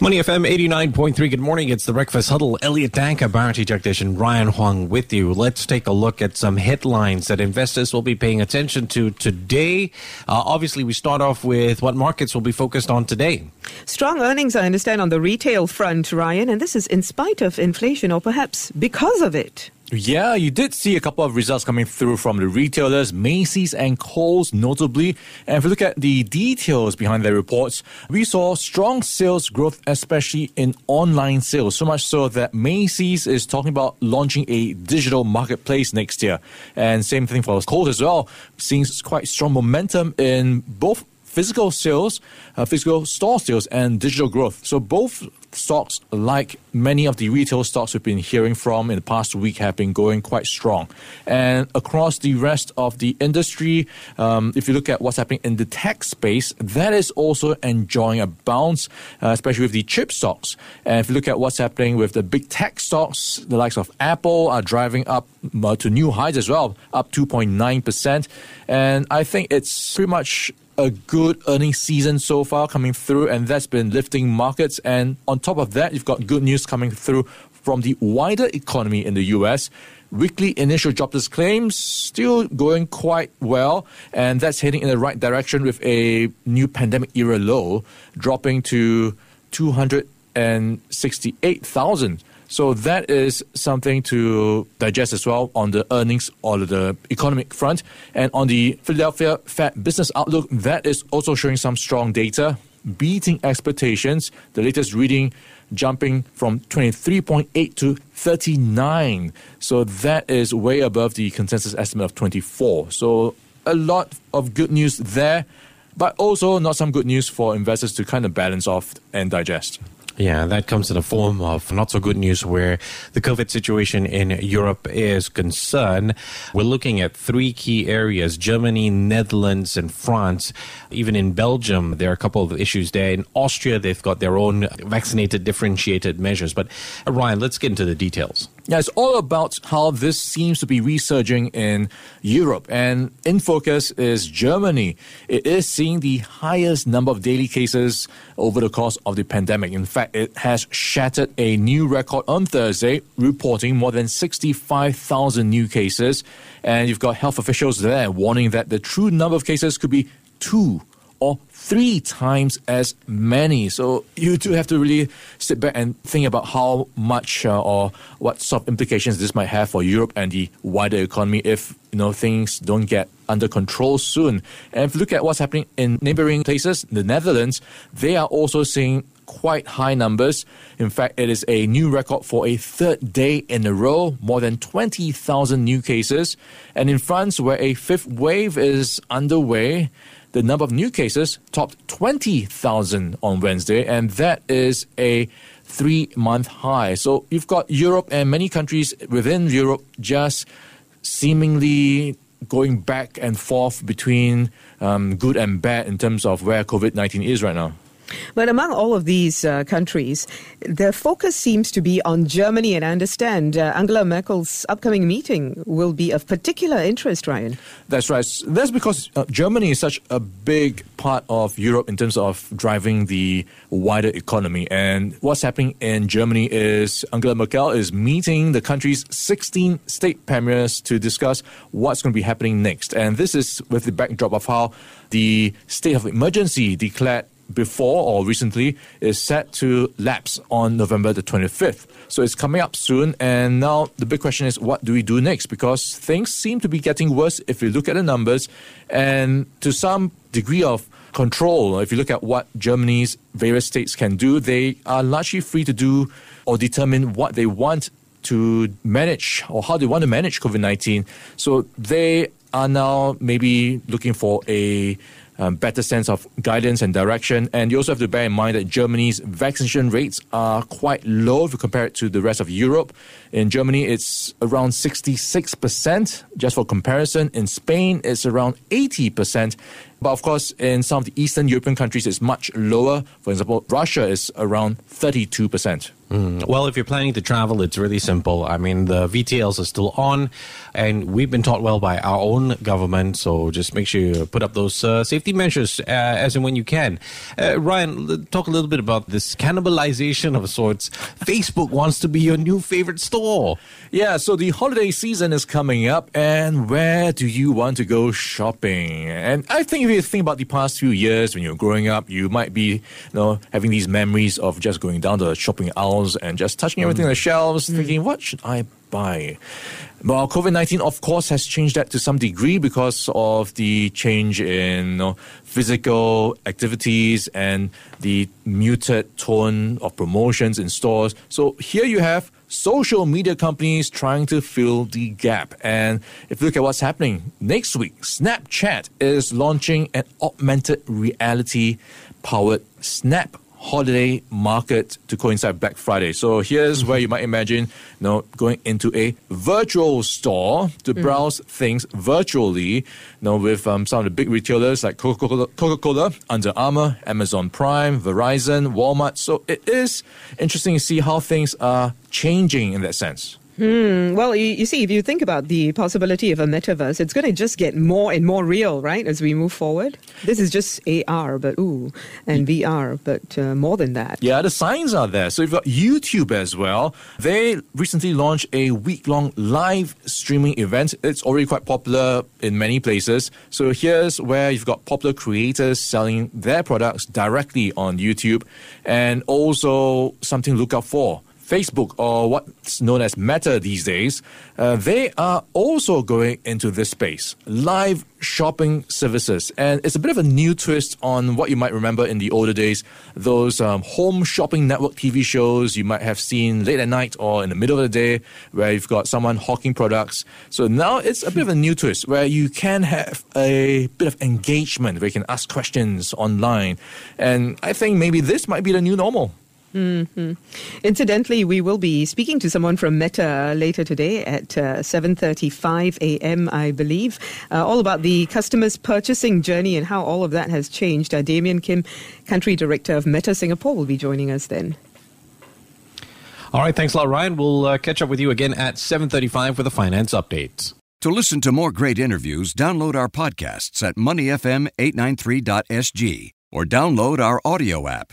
Money FM 89.3, good morning. It's The Breakfast Huddle. Elliot Danker, Barity Technician Ryan Huang with you. Let's take a look at some headlines that investors will be paying attention to today. Obviously, we start off with what markets will be focused on today. Strong earnings, I understand, on the retail front, Ryan, and this is in spite of inflation or perhaps because of it. Yeah, you did see a couple of results coming through from the retailers, Macy's and Kohl's notably. And if you look at the details behind their reports, we saw strong sales growth, especially in online sales. So much so that Macy's is talking about launching a digital marketplace next year. And same thing for Kohl's as well, seeing quite strong momentum in both physical sales, physical store sales and digital growth. So both stocks, like many of the retail stocks we've been hearing from in the past week, have been going quite strong. And across the rest of the industry, if you look at what's happening in the tech space, that is also enjoying a bounce, especially with the chip stocks. And if you look at what's happening with the big tech stocks, the likes of Apple are driving up to new highs as well, up 2.9%. And I think it's pretty much a good earnings season so far coming through, and that's been lifting markets. And on top of that, you've got good news coming through from the wider economy in the US. Weekly initial jobless claims still going quite well, and that's heading in the right direction with a new pandemic-era low, dropping to 268,000. So that is something to digest as well on the earnings or the economic front. And on the Philadelphia Fed business outlook, that is also showing some strong data, beating expectations. The latest reading jumping from 23.8 to 39. So that is way above the consensus estimate of 24. So a lot of good news there, but also not some good news for investors to kind of balance off and digest. Yeah, that comes in the form of not so good news where the COVID situation in Europe is concerned. We're looking at three key areas, Germany, Netherlands, and France. Even in Belgium, there are a couple of issues there. In Austria, they've got their own vaccinated, differentiated measures. But Ryan, let's get into the details. Yeah, it's all about how this seems to be resurging in Europe. And in focus is Germany. It is seeing the highest number of daily cases over the course of the pandemic. In fact, it has shattered a new record on Thursday, reporting more than 65,000 new cases. And you've got health officials there warning that the true number of cases could be 2 or 3 times as many. So you do have to really sit back and think about how much or what sort of implications this might have for Europe and the wider economy if things don't get under control soon. And if you look at what's happening in neighboring places, the Netherlands, they are also seeing quite high numbers. In fact, it is a new record for a third day in a row, more than 20,000 new cases. And in France, where a fifth wave is underway, the number of new cases topped 20,000 on Wednesday, and that is a 3-month high. So you've got Europe and many countries within Europe just seemingly going back and forth between good and bad in terms of where COVID-19 is right now. But among all of these countries, the focus seems to be on Germany. And I understand Angela Merkel's upcoming meeting will be of particular interest, Ryan. That's right. That's because Germany is such a big part of Europe in terms of driving the wider economy. And what's happening in Germany is Angela Merkel is meeting the country's 16 state premiers to discuss what's going to be happening next. And this is with the backdrop of how the state of emergency declared before or recently is set to lapse on November the 25th. So it's coming up soon, and now the big question is, what do we do next? Because things seem to be getting worse if you look at the numbers, and to some degree of control, if you look at what Germany's various states can do, they are largely free to do or determine what they want to manage or how they want to manage COVID-19. So they are now maybe looking for a better sense of guidance and direction. And you also have to bear in mind that Germany's vaccination rates are quite low if you compare it to the rest of Europe. In Germany, it's around 66%. Just for comparison, in Spain, it's around 80%. But of course, in some of the Eastern European countries, it's much lower. For example, Russia is around 32%. Well, if you're planning to travel, it's really simple. I mean, the VTLs are still on, and we've been taught well by our own government, so just make sure you put up those safety measures as and when you can. Ryan, talk a little bit about this cannibalization of sorts. Facebook wants to be your new favorite store. Yeah, so the holiday season is coming up, and where do you want to go shopping? And I think if you think about the past few years when you were growing up, you might be, you know, having these memories of just going down to the shopping aisle and just touching everything on the shelves, thinking, what should I buy? Well, COVID-19, of course, has changed that to some degree because of the change in physical activities and the muted tone of promotions in stores. So here you have social media companies trying to fill the gap. And if you look at what's happening next week, Snapchat is launching an augmented reality-powered Snap holiday market to coincide Black Friday. So here's where you might imagine, you know, going into a virtual store to browse things virtually, you know, with some of the big retailers like Coca-Cola, Under Armour, Amazon Prime, Verizon, Walmart. So it is interesting to see how things are changing in that sense. Well, you see, if you think about the possibility of a metaverse, it's going to just get more and more real, right, as we move forward. This is just AR, but and VR, but more than that. Yeah, the signs are there. So you've got YouTube as well. They recently launched a week-long live streaming event. It's already quite popular in many places. So here's where you've got popular creators selling their products directly on YouTube, and also something to look out for. Facebook, or what's known as Meta these days, they are also going into this space, live shopping services. And it's a bit of a new twist on what you might remember in the older days, those home shopping network TV shows you might have seen late at night or in the middle of the day where you've got someone hawking products. So now it's a bit of a new twist where you can have a bit of engagement where you can ask questions online. And I think maybe this might be the new normal. Incidentally, we will be speaking to someone from Meta later today at 7:35 a.m., I believe, all about the customer's purchasing journey and how all of that has changed. Damien Kim, Country Director of Meta Singapore, will be joining us then. All right, thanks a lot, Ryan. We'll catch up with you again at 7:35 for the finance updates. To listen to more great interviews, download our podcasts at moneyfm893.sg or download our audio app.